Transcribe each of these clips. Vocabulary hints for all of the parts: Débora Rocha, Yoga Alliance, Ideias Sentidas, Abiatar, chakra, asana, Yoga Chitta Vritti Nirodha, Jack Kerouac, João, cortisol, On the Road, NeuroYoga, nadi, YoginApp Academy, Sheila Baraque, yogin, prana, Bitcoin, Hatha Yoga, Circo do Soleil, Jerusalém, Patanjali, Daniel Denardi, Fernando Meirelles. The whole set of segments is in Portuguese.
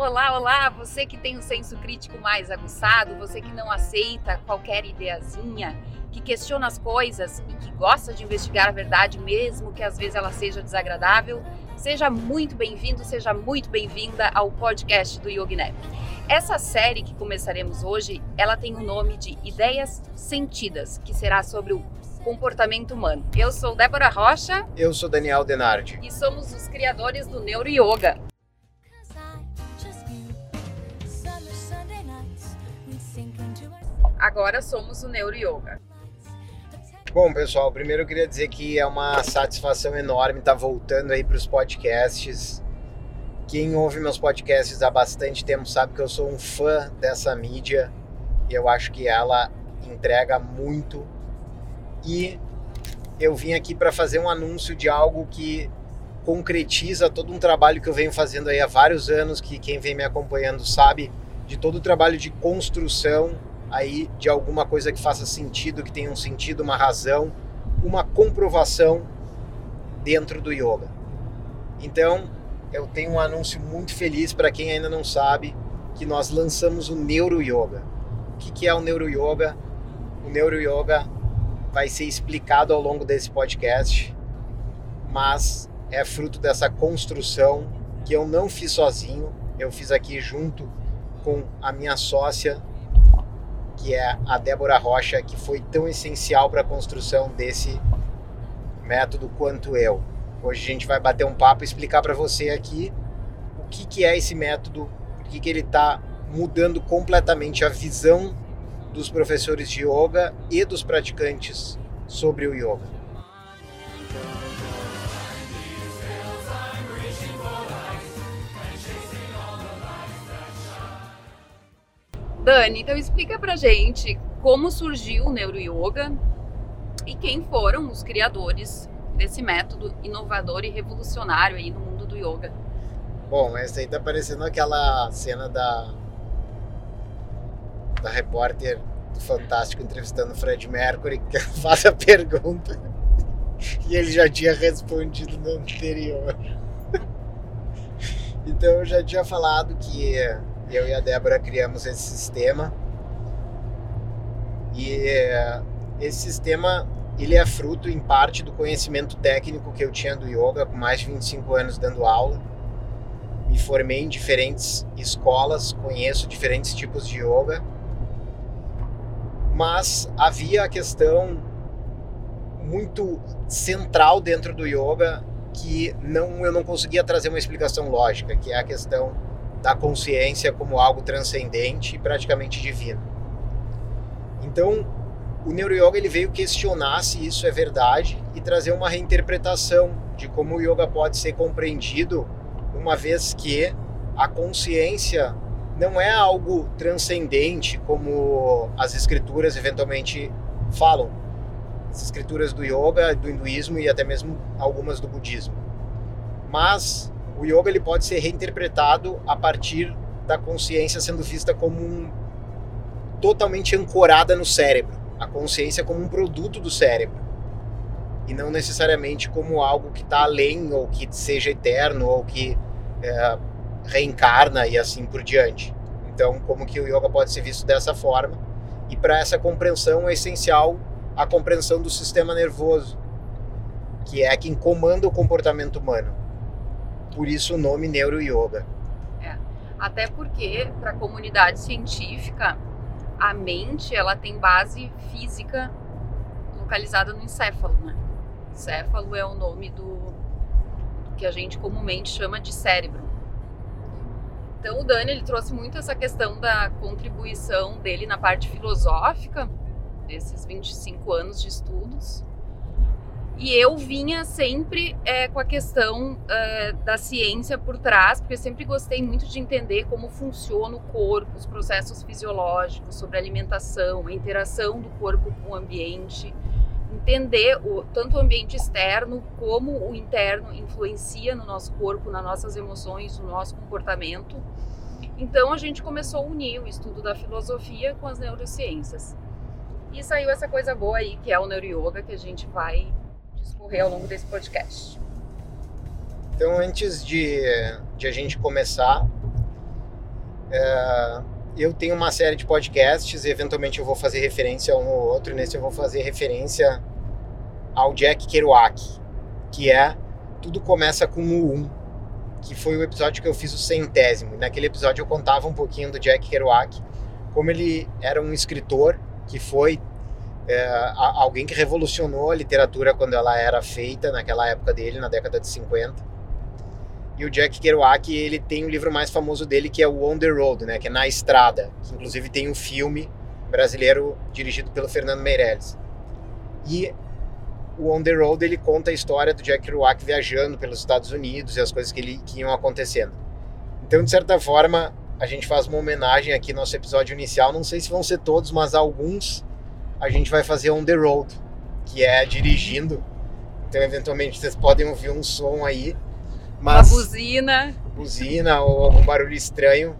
Olá, olá! Você que tem um senso crítico mais aguçado, você que não aceita qualquer ideiazinha, que questiona as coisas e que gosta de investigar a verdade, mesmo que às vezes ela seja desagradável, seja muito bem-vindo, seja muito bem-vinda ao podcast do YoginApp. Essa série que começaremos hoje, ela tem o nome de Ideias Sentidas, que será sobre o comportamento humano. Eu sou Débora Rocha. Eu sou Daniel Denardi. E somos os criadores do NeuroYoga. Agora somos o NeuroYoga. Bom, pessoal, primeiro eu queria dizer que é uma satisfação enorme estar voltando aí para os podcasts. Quem ouve meus podcasts há bastante tempo sabe que eu sou um fã dessa mídia e eu acho que ela entrega muito. E eu vim aqui para fazer um anúncio de algo que concretiza todo um trabalho que eu venho fazendo aí há vários anos, que quem vem me acompanhando sabe de todo o trabalho de construção aí de alguma coisa que faça sentido, que tenha um sentido, uma razão, uma comprovação dentro do yoga. Então, eu tenho um anúncio muito feliz para quem ainda não sabe, que nós lançamos o NeuroYoga. O que é o NeuroYoga? O NeuroYoga vai ser explicado ao longo desse podcast, mas é fruto dessa construção que eu não fiz sozinho, eu fiz aqui junto com a minha sócia, que é a Débora Rocha, que foi tão essencial para a construção desse método quanto eu. Hoje a gente vai bater um papo e explicar para você aqui o que é esse método, porque que ele está mudando completamente a visão dos professores de yoga e dos praticantes sobre o yoga. Dani, então explica pra gente como surgiu o NeuroYoga e quem foram os criadores desse método inovador e revolucionário aí no mundo do yoga. Bom, essa aí tá parecendo aquela cena da repórter do Fantástico entrevistando o Fred Mercury, que faz a pergunta e ele já tinha respondido no anterior. Então eu já tinha falado que eu e a Débora criamos esse sistema e esse sistema ele é fruto em parte do conhecimento técnico que eu tinha do yoga, com mais de 25 anos dando aula. Me formei em diferentes escolas, conheço diferentes tipos de yoga, mas havia a questão muito central dentro do yoga que eu não conseguia trazer uma explicação lógica, que é a questão da consciência como algo transcendente e praticamente divino. Então, o NeuroYoga ele veio questionar se isso é verdade e trazer uma reinterpretação de como o yoga pode ser compreendido, uma vez que a consciência não é algo transcendente como as escrituras eventualmente falam. As escrituras do yoga, do hinduísmo e até mesmo algumas do budismo. Mas o yoga ele pode ser reinterpretado a partir da consciência sendo vista como totalmente ancorada no cérebro. A consciência como um produto do cérebro e não necessariamente como algo que está além ou que seja eterno ou que reencarna e assim por diante. Então, como que o yoga pode ser visto dessa forma? E para essa compreensão é essencial a compreensão do sistema nervoso, que é quem comanda o comportamento humano. Por isso o nome NeuroYoga. Até porque, para a comunidade científica, a mente ela tem base física localizada no encéfalo, né? Encéfalo é o nome do que a gente comumente chama de cérebro. Então o Dani ele trouxe muito essa questão da contribuição dele na parte filosófica, desses 25 anos de estudos. E eu vinha sempre com a questão da ciência por trás, porque eu sempre gostei muito de entender como funciona o corpo, os processos fisiológicos, sobre a alimentação, a interação do corpo com o ambiente, entender tanto o ambiente externo como o interno influencia no nosso corpo, nas nossas emoções, no nosso comportamento. Então a gente começou a unir o estudo da filosofia com as neurociências. E saiu essa coisa boa aí, que é o NeuroYoga, que a gente vai discorrer ao longo desse podcast. Então, antes de a gente começar, Eu tenho uma série de podcasts, e eventualmente eu vou fazer referência a um ou outro. Nesse eu vou fazer referência ao Jack Kerouac, que é Tudo Começa com o 1, que foi o episódio que eu fiz o 100º. Naquele episódio eu contava um pouquinho do Jack Kerouac, como ele era um escritor que foi alguém que revolucionou a literatura quando ela era feita, naquela época dele, na década de 50. E o Jack Kerouac, ele tem o livro mais famoso dele, que é o On the Road, né? Que é Na Estrada, que inclusive tem um filme brasileiro dirigido pelo Fernando Meirelles. E o On the Road, ele conta a história do Jack Kerouac viajando pelos Estados Unidos e as coisas que iam acontecendo. Então, de certa forma, a gente faz uma homenagem aqui no nosso episódio inicial. Não sei se vão ser todos, mas alguns a gente vai fazer On the Road, que é dirigindo. Então, eventualmente, vocês podem ouvir um som aí. Mas, uma buzina ou um barulho estranho,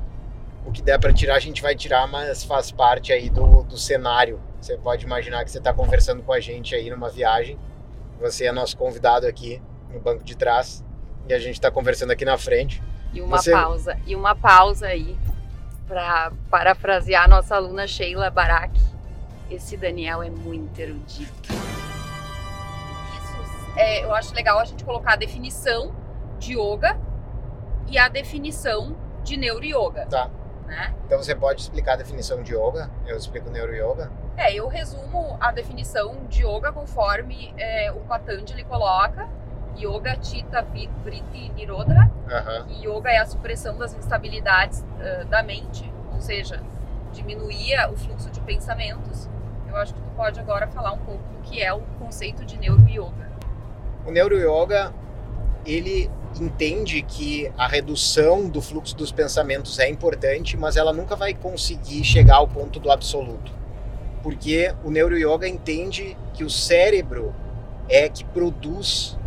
o que der para tirar a gente vai tirar, mas faz parte aí do cenário. Você pode imaginar que você está conversando com a gente aí numa viagem, você é nosso convidado aqui no banco de trás e a gente está conversando aqui na frente. E uma pausa aí para parafrasear a nossa aluna Sheila Baraque: esse Daniel é muito erudito. Eu acho legal a gente colocar a definição de yoga e a definição de neuroyoga. Tá. Né? Então você pode explicar a definição de yoga, eu explico neuroyoga. Eu resumo a definição de yoga conforme o Patanjali coloca: Yoga Chitta Vritti Nirodha. E yoga é a supressão das instabilidades da mente, ou seja, diminuir o fluxo de pensamentos. Eu acho que tu pode agora falar um pouco do que é o conceito de neuroyoga. O neuroyoga, ele entende que a redução do fluxo dos pensamentos é importante, mas ela nunca vai conseguir chegar ao ponto do absoluto. Porque o neuroyoga entende que o cérebro é que produz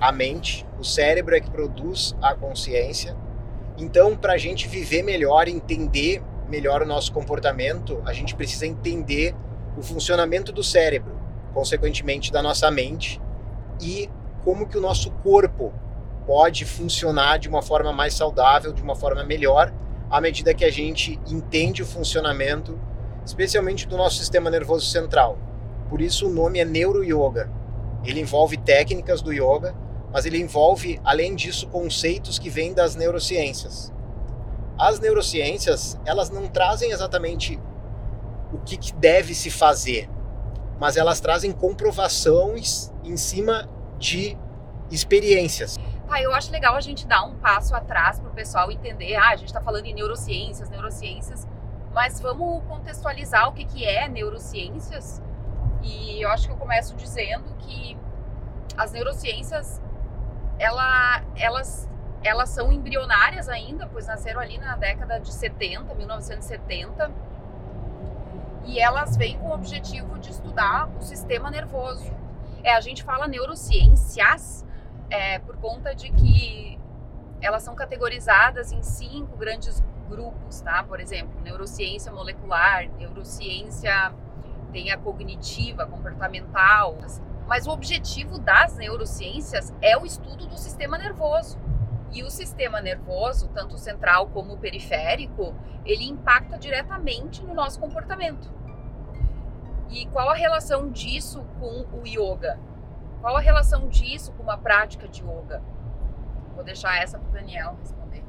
a mente, o cérebro é que produz a consciência. Então, para a gente viver melhor, entender melhor o nosso comportamento, a gente precisa entender o funcionamento do cérebro, consequentemente da nossa mente, e como que o nosso corpo pode funcionar de uma forma mais saudável, de uma forma melhor, à medida que a gente entende o funcionamento, especialmente do nosso sistema nervoso central. Por isso o nome é NeuroYoga. Ele envolve técnicas do yoga, mas ele envolve, além disso, conceitos que vêm das neurociências. As neurociências, elas não trazem exatamente o que deve se fazer, mas elas trazem comprovações em cima de experiências. Eu acho legal a gente dar um passo atrás para o pessoal entender. A gente está falando em neurociências, mas vamos contextualizar o que é neurociências. E eu acho que eu começo dizendo que as neurociências, elas são embrionárias ainda, pois nasceram ali na década de 1970, e elas vêm com o objetivo de estudar o sistema nervoso. A gente fala neurociências por conta de que elas são categorizadas em 5 grandes grupos, tá? Por exemplo, neurociência molecular, neurociência tem a cognitiva, comportamental. Mas o objetivo das neurociências é o estudo do sistema nervoso. E o sistema nervoso, tanto central como periférico, ele impacta diretamente no nosso comportamento. E qual a relação disso com o yoga? Qual a relação disso com uma prática de yoga? Vou deixar essa para o Daniel responder.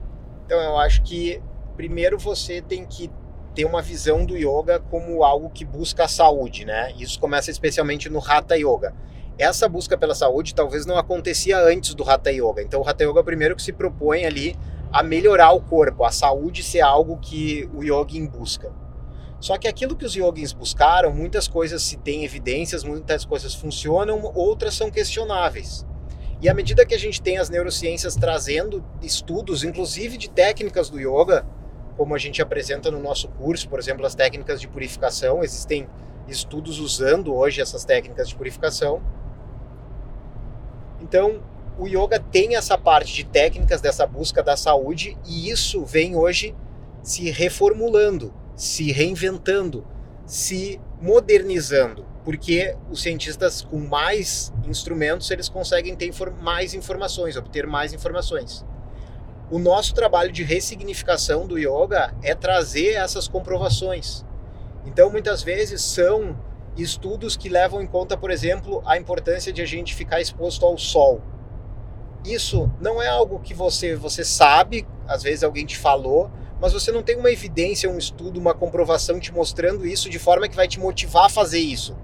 Então, eu acho que primeiro você tem que ter uma visão do yoga como algo que busca a saúde, né? Isso começa especialmente no Hatha Yoga. Essa busca pela saúde talvez não acontecia antes do Hatha Yoga. Então, o Hatha Yoga é o primeiro que se propõe ali a melhorar o corpo, a saúde ser algo que o yogin busca. Só que aquilo que os yogins buscaram, muitas coisas se têm evidências, muitas coisas funcionam, outras são questionáveis. E à medida que a gente tem as neurociências trazendo estudos, inclusive de técnicas do yoga, como a gente apresenta no nosso curso, por exemplo, as técnicas de purificação, existem estudos usando hoje essas técnicas de purificação. Então, o yoga tem essa parte de técnicas dessa busca da saúde, e isso vem hoje se reformulando, se reinventando, se modernizando, porque os cientistas com mais instrumentos, eles conseguem ter mais informações, obter mais informações. O nosso trabalho de ressignificação do yoga é trazer essas comprovações. Então, muitas vezes, são estudos que levam em conta, por exemplo, a importância de a gente ficar exposto ao sol. Isso não é algo que você sabe, às vezes alguém te falou, mas você não tem uma evidência, um estudo, uma comprovação te mostrando isso de forma que vai te motivar a fazer isso.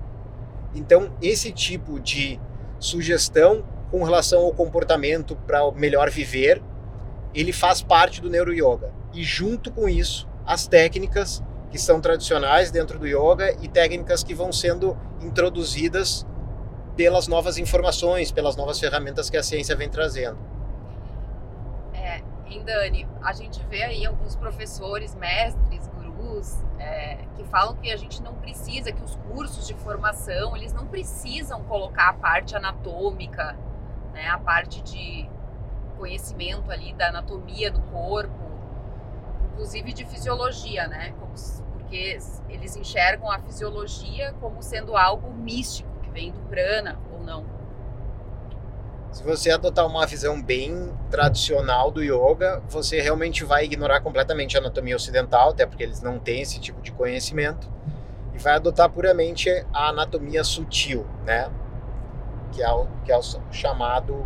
Então, esse tipo de sugestão com relação ao comportamento para o melhor viver, ele faz parte do neuroyoga. E junto com isso, as técnicas que são tradicionais dentro do yoga e técnicas que vão sendo introduzidas pelas novas informações, pelas novas ferramentas que a ciência vem trazendo. Dani, a gente vê aí alguns professores, mestres, gurus, que falam que a gente não precisa, que os cursos de formação, eles não precisam colocar a parte anatômica, né, a parte de conhecimento ali da anatomia do corpo, inclusive de fisiologia, né? Porque eles enxergam a fisiologia como sendo algo místico, que vem do prana ou não. Se você adotar uma visão bem tradicional do yoga, você realmente vai ignorar completamente a anatomia ocidental, até porque eles não têm esse tipo de conhecimento, e vai adotar puramente a anatomia sutil, né? Que é o chamado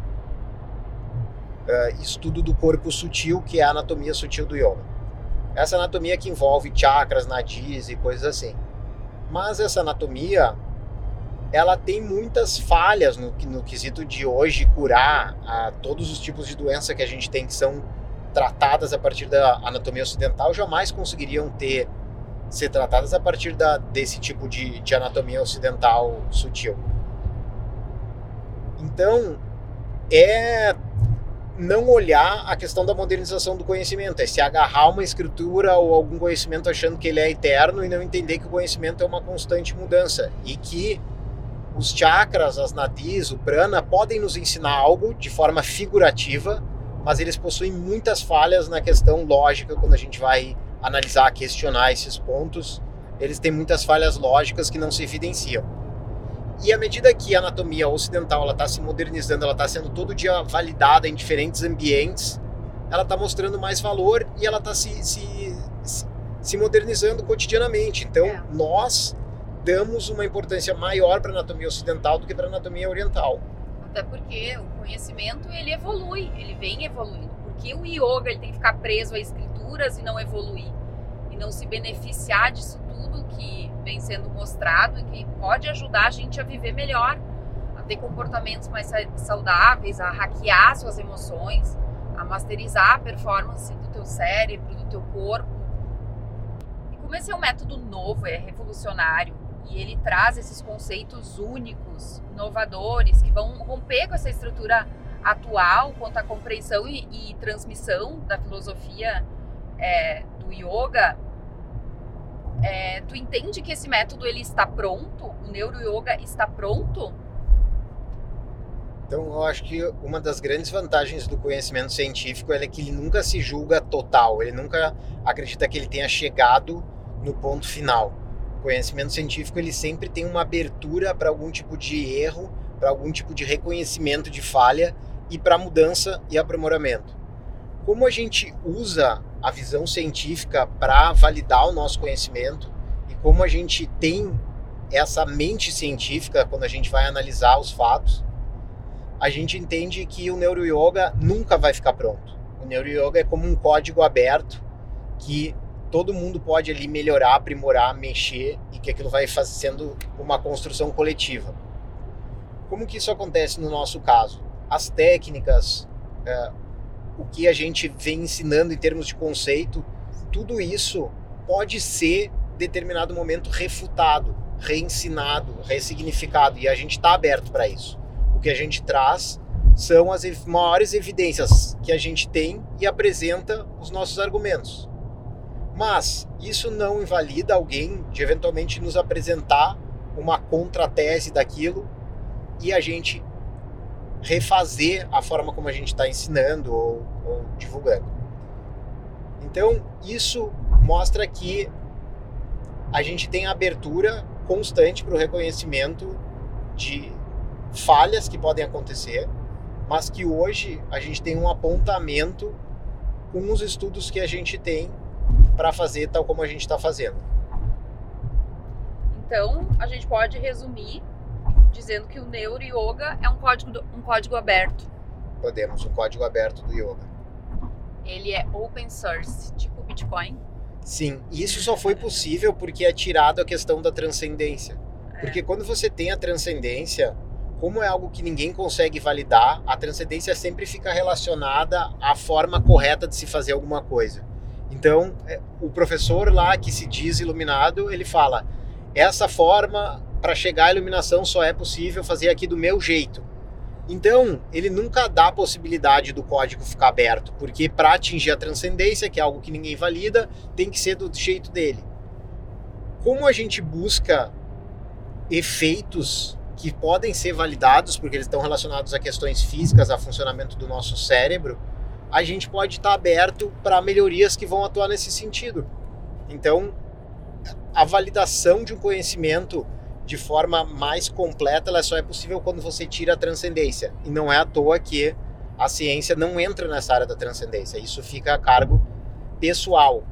estudo do corpo sutil, que é a anatomia sutil do yoga. Essa anatomia que envolve chakras, nadis e coisas assim. Mas essa anatomia, ela tem muitas falhas no quesito de hoje curar todos os tipos de doença que a gente tem que são tratadas a partir da anatomia ocidental, jamais conseguiriam ser tratadas a partir desse tipo de anatomia ocidental sutil. Então, não olhar a questão da modernização do conhecimento, se agarrar a uma escritura ou algum conhecimento achando que ele é eterno e não entender que o conhecimento é uma constante mudança e que os chakras, as nadis, o prana podem nos ensinar algo de forma figurativa, mas eles possuem muitas falhas na questão lógica. Quando a gente vai analisar, questionar esses pontos, eles têm muitas falhas lógicas que não se evidenciam. E à medida que a anatomia ocidental está se modernizando, ela está sendo todo dia validada em diferentes ambientes, ela está mostrando mais valor e ela está se modernizando cotidianamente. Então, nós damos uma importância maior para a anatomia ocidental do que para a anatomia oriental. Até porque o conhecimento, ele evolui, ele vem evoluindo. Porque o yoga, ele tem que ficar preso a escrituras e não evoluir, e não se beneficiar disso tudo que vem sendo mostrado e que pode ajudar a gente a viver melhor, a ter comportamentos mais saudáveis, a hackear suas emoções, a masterizar a performance do teu cérebro, do teu corpo. E como esse é um método novo, é revolucionário, e ele traz esses conceitos únicos, inovadores, que vão romper com essa estrutura atual quanto à compreensão e transmissão da filosofia do yoga. Tu entende que esse método ele está pronto? O neuroyoga está pronto? Então, eu acho que uma das grandes vantagens do conhecimento científico é que ele nunca se julga total, ele nunca acredita que ele tenha chegado no ponto final. O conhecimento científico ele sempre tem uma abertura para algum tipo de erro, para algum tipo de reconhecimento de falha e para mudança e aprimoramento. Como a gente usa a visão científica para validar o nosso conhecimento e como a gente tem essa mente científica quando a gente vai analisar os fatos, a gente entende que o neuroyoga nunca vai ficar pronto. O neuroyoga é como um código aberto que todo mundo pode ali melhorar, aprimorar, mexer e que aquilo vai sendo uma construção coletiva. Como que isso acontece no nosso caso? As técnicas, o que a gente vem ensinando em termos de conceito, tudo isso pode ser, em determinado momento, refutado, reensinado, ressignificado, e a gente está aberto para isso. O que a gente traz são as maiores evidências que a gente tem e apresenta os nossos argumentos. Mas isso não invalida alguém de eventualmente nos apresentar uma contratese daquilo e a gente refazer a forma como a gente está ensinando ou divulgando. Então, isso mostra que a gente tem abertura constante para o reconhecimento de falhas que podem acontecer, mas que hoje a gente tem um apontamento com os estudos que a gente tem para fazer tal como a gente está fazendo. Então, a gente pode resumir dizendo que o NeuroYoga é um código aberto. Podemos, um código aberto do Yoga. Ele é open source, tipo Bitcoin? Sim, e isso só foi possível porque é tirado a questão da transcendência. Porque quando você tem a transcendência, como é algo que ninguém consegue validar, a transcendência sempre fica relacionada à forma correta de se fazer alguma coisa. Então, o professor lá que se diz iluminado, ele fala, essa forma para chegar à iluminação só é possível fazer aqui do meu jeito. Então, ele nunca dá a possibilidade do código ficar aberto, porque para atingir a transcendência, que é algo que ninguém valida, tem que ser do jeito dele. Como a gente busca efeitos que podem ser validados, porque eles estão relacionados a questões físicas, a funcionamento do nosso cérebro, a gente pode estar aberto para melhorias que vão atuar nesse sentido. Então, a validação de um conhecimento de forma mais completa, ela só é possível quando você tira a transcendência. E não é à toa que a ciência não entra nessa área da transcendência. Isso fica a cargo pessoal,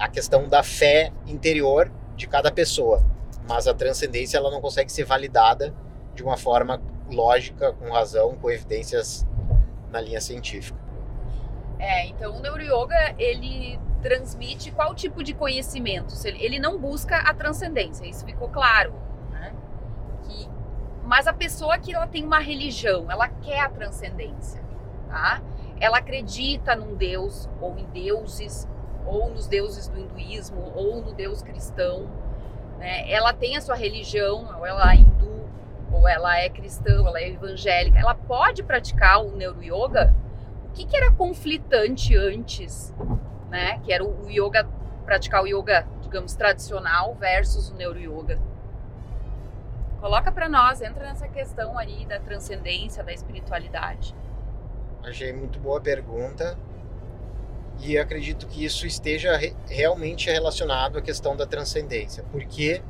a questão da fé interior de cada pessoa. Mas a transcendência ela não consegue ser validada de uma forma lógica, com razão, com evidências na linha científica. Então o NeuroYoga, ele transmite qual tipo de conhecimento? Ele não busca a transcendência, isso ficou claro, né? Mas a pessoa que ela tem uma religião, ela quer a transcendência, tá? Ela acredita num Deus, ou em deuses, ou nos deuses do hinduísmo, ou no Deus cristão. Ela tem a sua religião, ou ela é hindu, ou ela é cristã, ou ela é evangélica. Ela pode praticar o NeuroYoga. O que era conflitante antes, né? Que era o yoga, praticar o yoga, digamos, tradicional versus o NeuroYoga. Coloca para nós, entra nessa questão aí da transcendência, da espiritualidade. Achei muito boa a pergunta. E acredito que isso esteja realmente relacionado à questão da transcendência, porque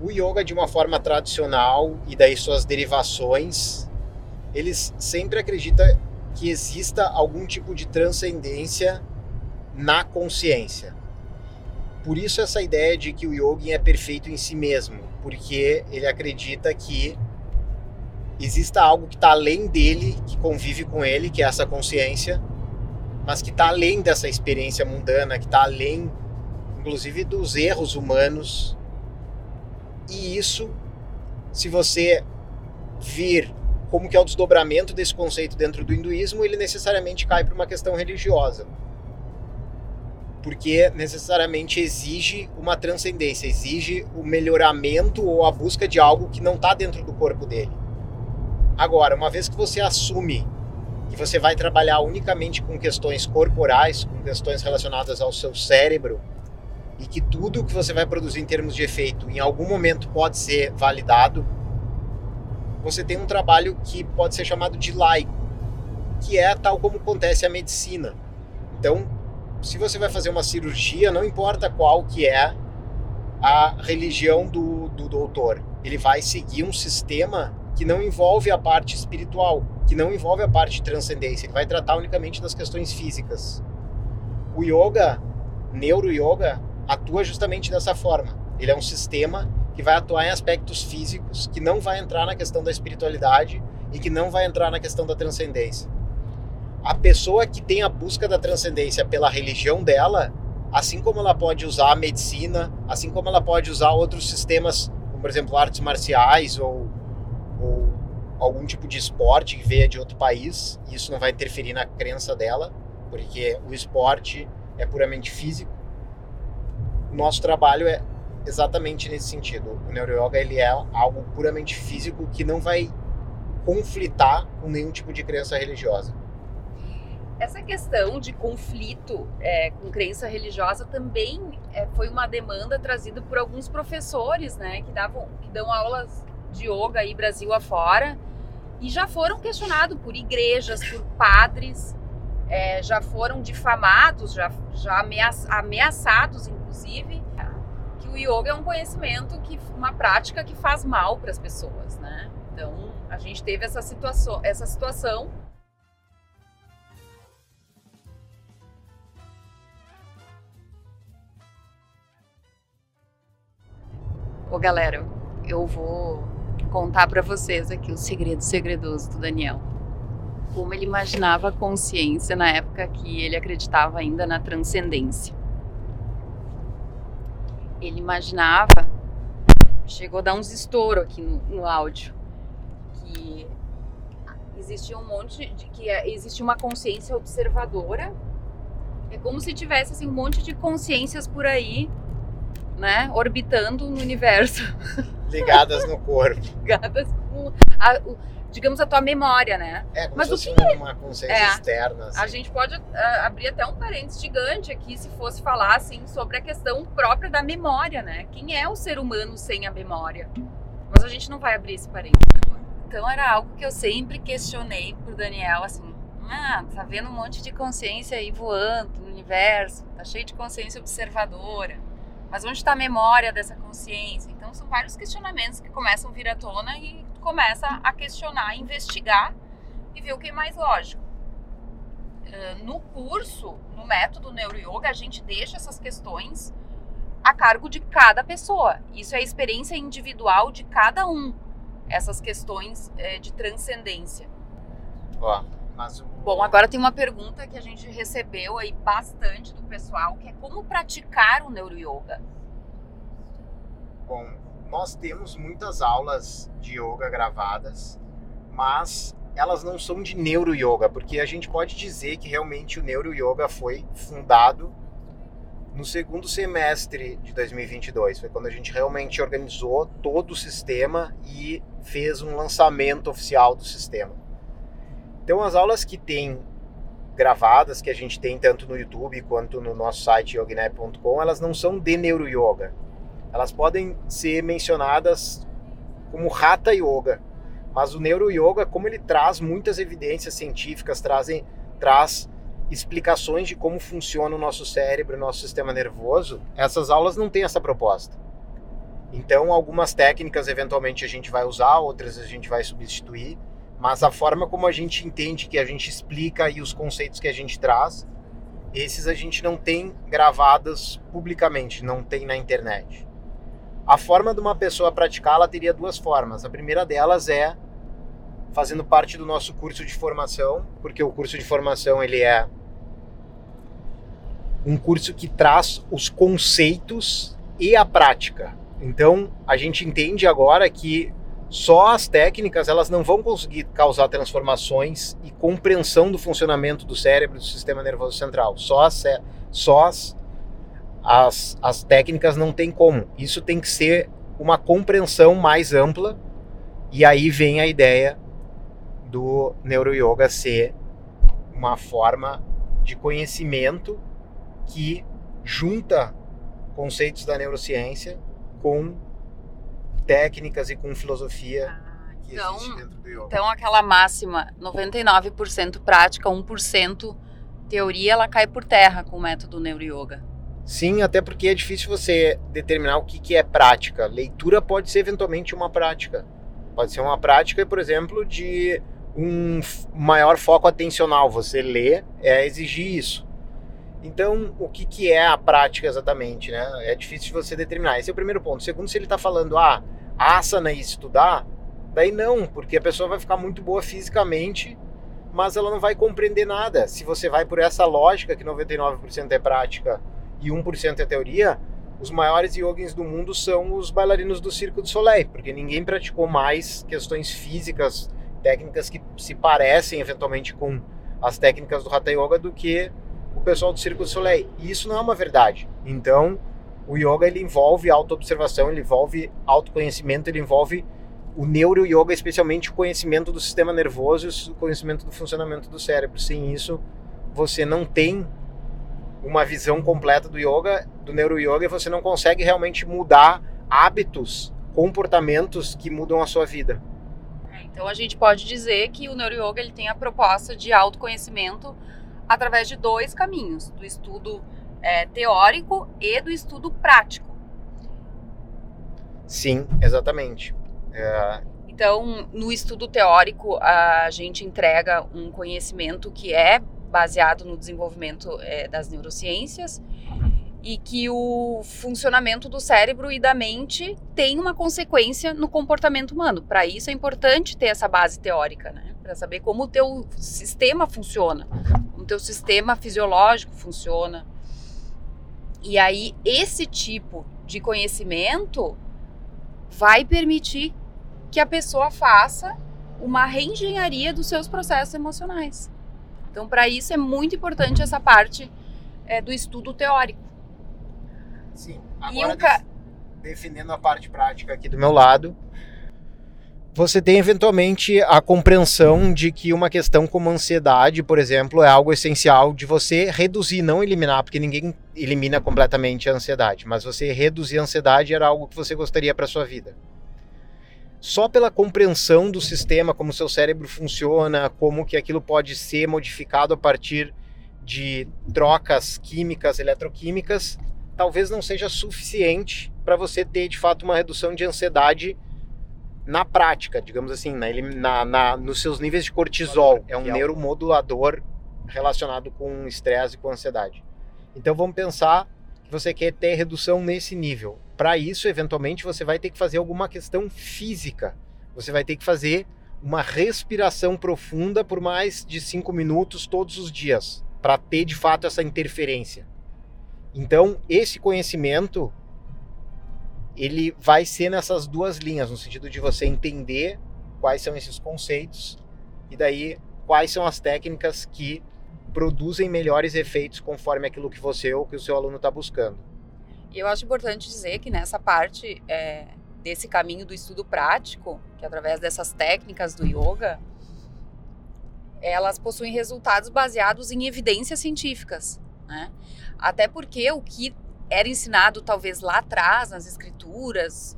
o yoga, de uma forma tradicional e daí suas derivações, eles sempre acreditam que exista algum tipo de transcendência na consciência. Por isso essa ideia de que o yogin é perfeito em si mesmo, porque ele acredita que exista algo que está além dele, que convive com ele, que é essa consciência, mas que está além dessa experiência mundana, que está além, inclusive, dos erros humanos. E isso, se você vir como que é o desdobramento desse conceito dentro do hinduísmo, ele necessariamente cai para uma questão religiosa. Porque necessariamente exige uma transcendência, exige o melhoramento ou a busca de algo que não está dentro do corpo dele. Agora, uma vez que você assume que você vai trabalhar unicamente com questões corporais, com questões relacionadas ao seu cérebro, e que tudo que você vai produzir em termos de efeito em algum momento pode ser validado, você tem um trabalho que pode ser chamado de laico, que é tal como acontece a medicina. Então, se você vai fazer uma cirurgia, não importa qual que é a religião do doutor, ele vai seguir um sistema que não envolve a parte espiritual, que não envolve a parte de transcendência, ele vai tratar unicamente das questões físicas. O yoga, NeuroYoga, atua justamente dessa forma. Ele é um sistema que vai atuar em aspectos físicos, que não vai entrar na questão da espiritualidade e que não vai entrar na questão da transcendência. A pessoa que tem a busca da transcendência pela religião dela, assim como ela pode usar a medicina, assim como ela pode usar outros sistemas, como por exemplo artes marciais ou algum tipo de esporte que veio de outro país, isso não vai interferir na crença dela, porque o esporte é puramente físico. O nosso trabalho é exatamente nesse sentido. O NeuroYoga, ele é algo puramente físico que não vai conflitar com nenhum tipo de crença religiosa. Essa questão de conflito com crença religiosa também foi uma demanda trazida por alguns professores, né, que dão aulas de yoga aí Brasil afora, e já foram questionados por igrejas, por padres, já foram difamados, já ameaçados, inclusive, que o yoga é um conhecimento, uma prática que faz mal para as pessoas, né? Então, a gente teve essa situação Ô galera, eu vou contar para vocês aqui o segredo segredoso do Daniel. Como ele imaginava a consciência na época que ele acreditava ainda na transcendência. Ele imaginava, chegou a dar uns estouro aqui no áudio, que existia existe uma consciência observadora. É como se tivesse assim, um monte de consciências por aí, né, orbitando no universo. Ligadas no corpo. Ligadas com digamos, a tua memória, né? É, como mas se fosse uma consciência externa. Assim. A gente pode abrir até um parênteses gigante aqui, se fosse falar, assim, sobre a questão própria da memória, né? Quem é o ser humano sem a memória? Mas a gente não vai abrir esse parênteses agora. Então, era algo que eu sempre questionei pro Daniel, assim, tá vendo um monte de consciência aí voando no universo, tá cheio de consciência observadora. Mas onde está a memória dessa consciência? Então, são vários questionamentos que começam a vir à tona e tu começa a questionar, a investigar e ver o que é mais lógico. No curso, no método NeuroYoga, a gente deixa essas questões a cargo de cada pessoa. Isso é a experiência individual de cada um, essas questões de transcendência. Bom, agora tem uma pergunta que a gente recebeu aí bastante do pessoal, que é como praticar o NeuroYoga? Bom, nós temos muitas aulas de yoga gravadas, mas elas não são de NeuroYoga, porque a gente pode dizer que realmente o NeuroYoga foi fundado no segundo semestre de 2022. Foi quando a gente realmente organizou todo o sistema e fez um lançamento oficial do sistema. Então, as aulas que tem gravadas, que a gente tem tanto no YouTube quanto no nosso site yoginap.com, elas não são de NeuroYoga. Elas podem ser mencionadas como Hatha Yoga, mas o NeuroYoga, como ele traz muitas evidências científicas, traz explicações de como funciona o nosso cérebro, o nosso sistema nervoso, essas aulas não têm essa proposta. Então, algumas técnicas eventualmente a gente vai usar, outras a gente vai substituir, mas a forma como a gente entende, que a gente explica e os conceitos que a gente traz, esses a gente não tem gravados publicamente, não tem na internet. A forma de uma pessoa praticá-la teria duas formas. A primeira delas é fazendo parte do nosso curso de formação, porque o curso de formação ele é um curso que traz os conceitos e a prática. Então, a gente entende agora que só as técnicas, elas não vão conseguir causar transformações e compreensão do funcionamento do cérebro, do sistema nervoso central. Só as técnicas não tem como. Isso tem que ser uma compreensão mais ampla. E aí vem a ideia do NeuroYoga ser uma forma de conhecimento que junta conceitos da neurociência com técnicas e com filosofia que existe dentro do yoga. Então, aquela máxima, 99% prática, 1% teoria, ela cai por terra com o método NeuroYoga. Sim, até porque é difícil você determinar o que é prática. Leitura pode ser eventualmente uma prática. Pode ser uma prática, por exemplo, de um maior foco atencional. Você lê, exigir isso. Então, o que é a prática exatamente, né? É difícil de você determinar. Esse é o primeiro ponto. Segundo, se ele está falando, asana e estudar, daí não, porque a pessoa vai ficar muito boa fisicamente, mas ela não vai compreender nada. Se você vai por essa lógica, que 99% é prática e 1% é teoria, os maiores yogins do mundo são os bailarinos do Circo do Soleil, porque ninguém praticou mais questões físicas, técnicas que se parecem eventualmente com as técnicas do Hatha Yoga do que o pessoal do Circo do Soleil. E isso não é uma verdade. Então, o yoga ele envolve auto-observação, ele envolve autoconhecimento, ele envolve o neuro-yoga, especialmente o conhecimento do sistema nervoso, o conhecimento do funcionamento do cérebro. Sem isso, você não tem uma visão completa do yoga, do neuro-yoga, e você não consegue realmente mudar hábitos, comportamentos que mudam a sua vida. Então, a gente pode dizer que o NeuroYoga ele tem a proposta de autoconhecimento através de dois caminhos, do estudo teórico e do estudo prático. Sim, exatamente. Então, no estudo teórico, a gente entrega um conhecimento que é baseado no desenvolvimento das neurociências e que o funcionamento do cérebro e da mente tem uma consequência no comportamento humano. Para isso é importante ter essa base teórica, né? Para saber como o teu sistema funciona, como o teu sistema fisiológico funciona. E aí esse tipo de conhecimento vai permitir que a pessoa faça uma reengenharia dos seus processos emocionais. Então, para isso é muito importante essa parte do estudo teórico. Sim, agora defendendo a parte prática aqui do meu lado, você tem eventualmente a compreensão de que uma questão como ansiedade, por exemplo, é algo essencial de você reduzir, não eliminar, porque ninguém elimina completamente a ansiedade, mas você reduzir a ansiedade era algo que você gostaria para a sua vida. Só pela compreensão do sistema, como seu cérebro funciona, como que aquilo pode ser modificado a partir de trocas químicas, eletroquímicas, talvez não seja suficiente para você ter, de fato, uma redução de ansiedade na prática, digamos assim, nos seus níveis de cortisol. É um neuromodulador relacionado com estresse e com ansiedade. Então vamos pensar que você quer ter redução nesse nível. Para isso, eventualmente, você vai ter que fazer alguma questão física. Você vai ter que fazer uma respiração profunda por mais de 5 minutos todos os dias, para ter, de fato, essa interferência. Então, esse conhecimento, ele vai ser nessas duas linhas, no sentido de você entender quais são esses conceitos e daí quais são as técnicas que produzem melhores efeitos conforme aquilo que você ou que o seu aluno está buscando. Eu acho importante dizer que nessa parte desse caminho do estudo prático, que através dessas técnicas do yoga, elas possuem resultados baseados em evidências científicas, né? Até porque o que era ensinado talvez lá atrás, nas escrituras,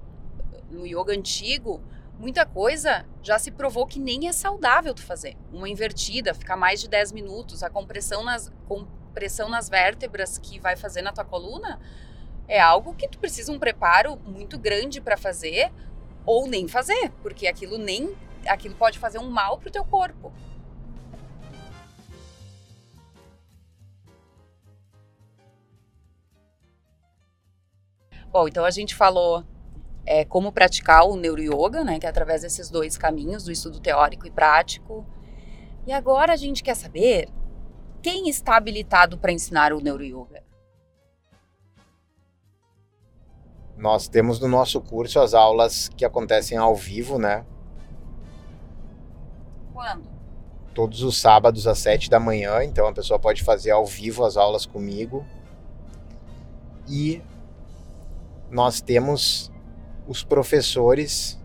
no yoga antigo, muita coisa já se provou que nem é saudável tu fazer. Uma invertida, ficar mais de 10 minutos, a compressão nas vértebras que vai fazer na tua coluna, é algo que tu precisa um preparo muito grande para fazer ou nem fazer, porque aquilo pode fazer um mal pro teu corpo. Bom, então a gente falou como praticar o neuroyoga, né, que é através desses dois caminhos, do estudo teórico e prático. E agora a gente quer saber quem está habilitado para ensinar o neuroyoga. Nós temos no nosso curso as aulas que acontecem ao vivo, né? Quando? Todos os sábados às 7 da manhã, então a pessoa pode fazer ao vivo as aulas comigo. E nós temos os professores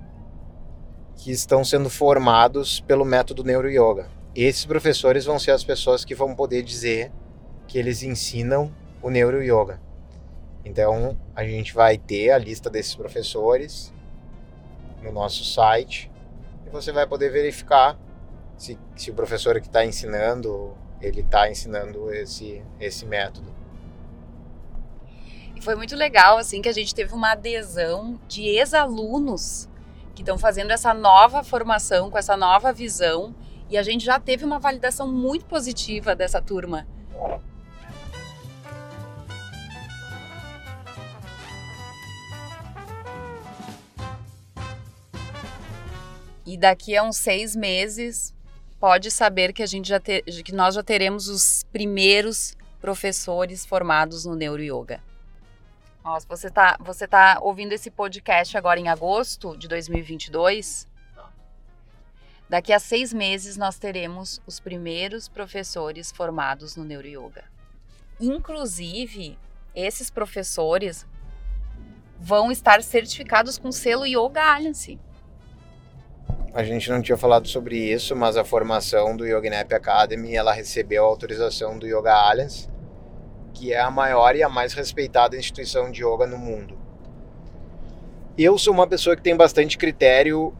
que estão sendo formados pelo método NeuroYoga. Esses professores vão ser as pessoas que vão poder dizer que eles ensinam o NeuroYoga. Então, a gente vai ter a lista desses professores no nosso site e você vai poder verificar se o professor que está ensinando, ele está ensinando esse método. E foi muito legal, assim, que a gente teve uma adesão de ex-alunos que estão fazendo essa nova formação, com essa nova visão, e a gente já teve uma validação muito positiva dessa turma. E daqui a uns 6 meses, pode saber que, que nós já teremos os primeiros professores formados no NeuroYoga. Nossa, você tá ouvindo esse podcast agora em agosto de 2022? Daqui a 6 meses, nós teremos os primeiros professores formados no NeuroYoga. Inclusive, esses professores vão estar certificados com selo Yoga Alliance. A gente não tinha falado sobre isso, mas a formação do YoginApp Academy, ela recebeu a autorização do Yoga Alliance, que é a maior e a mais respeitada instituição de yoga no mundo. Eu sou uma pessoa que tem bastante critério,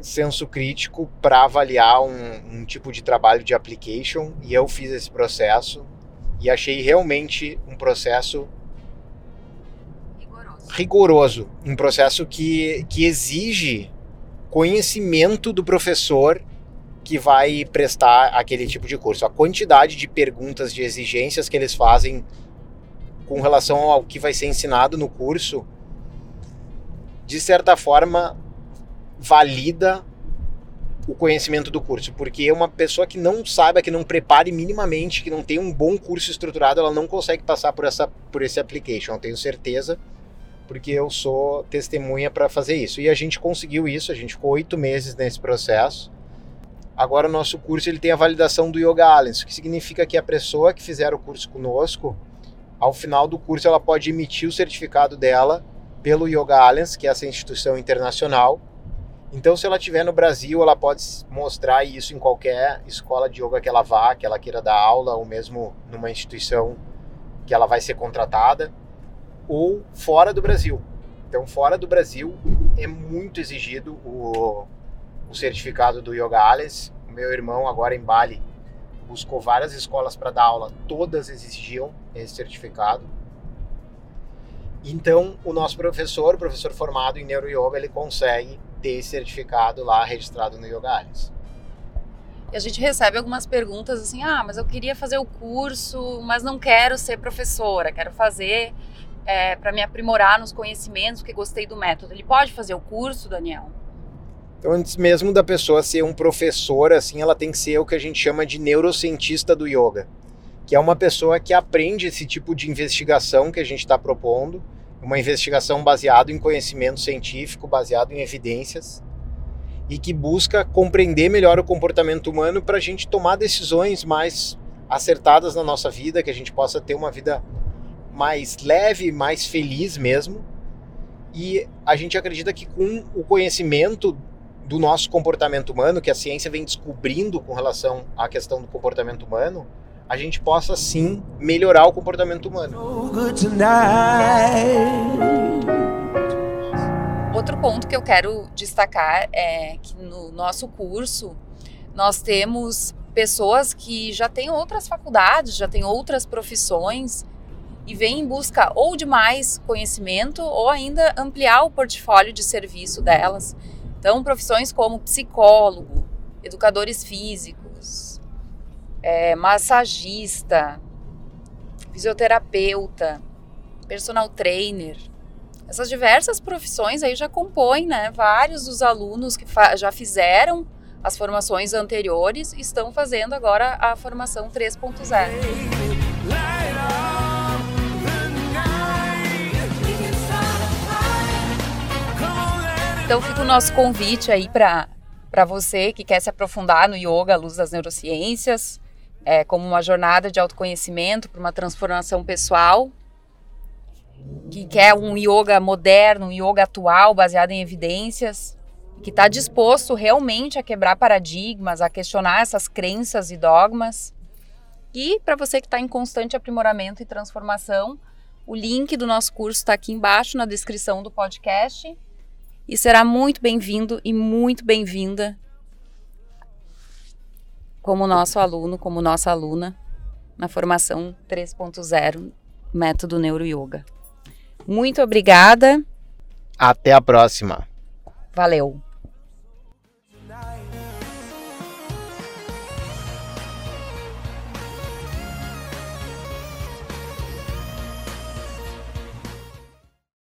senso crítico, para avaliar um tipo de trabalho de application, e eu fiz esse processo e achei realmente um processo rigoroso, um processo que exige conhecimento do professor que vai prestar aquele tipo de curso. A quantidade de perguntas, de exigências que eles fazem com relação ao que vai ser ensinado no curso, de certa forma, valida o conhecimento do curso, porque uma pessoa que não saiba, que não prepare minimamente, que não tem um bom curso estruturado, ela não consegue passar por esse application, eu tenho certeza, porque eu sou testemunha para fazer isso. E a gente conseguiu isso, a gente ficou 8 meses nesse processo. Agora o nosso curso ele tem a validação do Yoga Alliance, o que significa que a pessoa que fizer o curso conosco, ao final do curso ela pode emitir o certificado dela pelo Yoga Alliance, que é essa instituição internacional. Então, se ela estiver no Brasil, ela pode mostrar isso em qualquer escola de yoga que ela vá, que ela queira dar aula, ou mesmo numa instituição que ela vai ser contratada, ou fora do Brasil. Então, fora do Brasil, é muito exigido o certificado do Yoga Alliance. O meu irmão, agora em Bali, buscou várias escolas para dar aula, todas exigiam esse certificado. Então, o nosso professor, formado em NeuroYoga, ele consegue ter esse certificado lá registrado no Yoga Alliance. E a gente recebe algumas perguntas assim, mas eu queria fazer o curso, mas não quero ser professora, quero fazer para me aprimorar nos conhecimentos, porque gostei do método. Ele pode fazer o curso, Daniel? Então, antes mesmo da pessoa ser um professor, assim, ela tem que ser o que a gente chama de neurocientista do yoga, que é uma pessoa que aprende esse tipo de investigação que a gente está propondo, uma investigação baseada em conhecimento científico, baseado em evidências, e que busca compreender melhor o comportamento humano para a gente tomar decisões mais acertadas na nossa vida, que a gente possa ter uma vida mais leve, mais feliz mesmo. E a gente acredita que com o conhecimento do nosso comportamento humano, que a ciência vem descobrindo com relação à questão do comportamento humano, a gente possa, sim, melhorar o comportamento humano. Outro ponto que eu quero destacar é que no nosso curso nós temos pessoas que já têm outras faculdades, já têm outras profissões e vêm em busca ou de mais conhecimento ou ainda ampliar o portfólio de serviço delas. Então, profissões como psicólogo, educadores físicos, massagista, fisioterapeuta, personal trainer. Essas diversas profissões aí já compõem, né? Vários dos alunos que já fizeram as formações anteriores estão fazendo agora a formação 3.0. Então fica o nosso convite aí para você que quer se aprofundar no yoga à luz das neurociências, como uma jornada de autoconhecimento para uma transformação pessoal, que quer um yoga moderno, um yoga atual, baseado em evidências, que está disposto realmente a quebrar paradigmas, a questionar essas crenças e dogmas. E para você que está em constante aprimoramento e transformação, o link do nosso curso está aqui embaixo na descrição do podcast. E será muito bem-vindo e muito bem-vinda como nosso aluno, como nossa aluna, na formação 3.0, método NeuroYoga. Muito obrigada. Até a próxima. Valeu.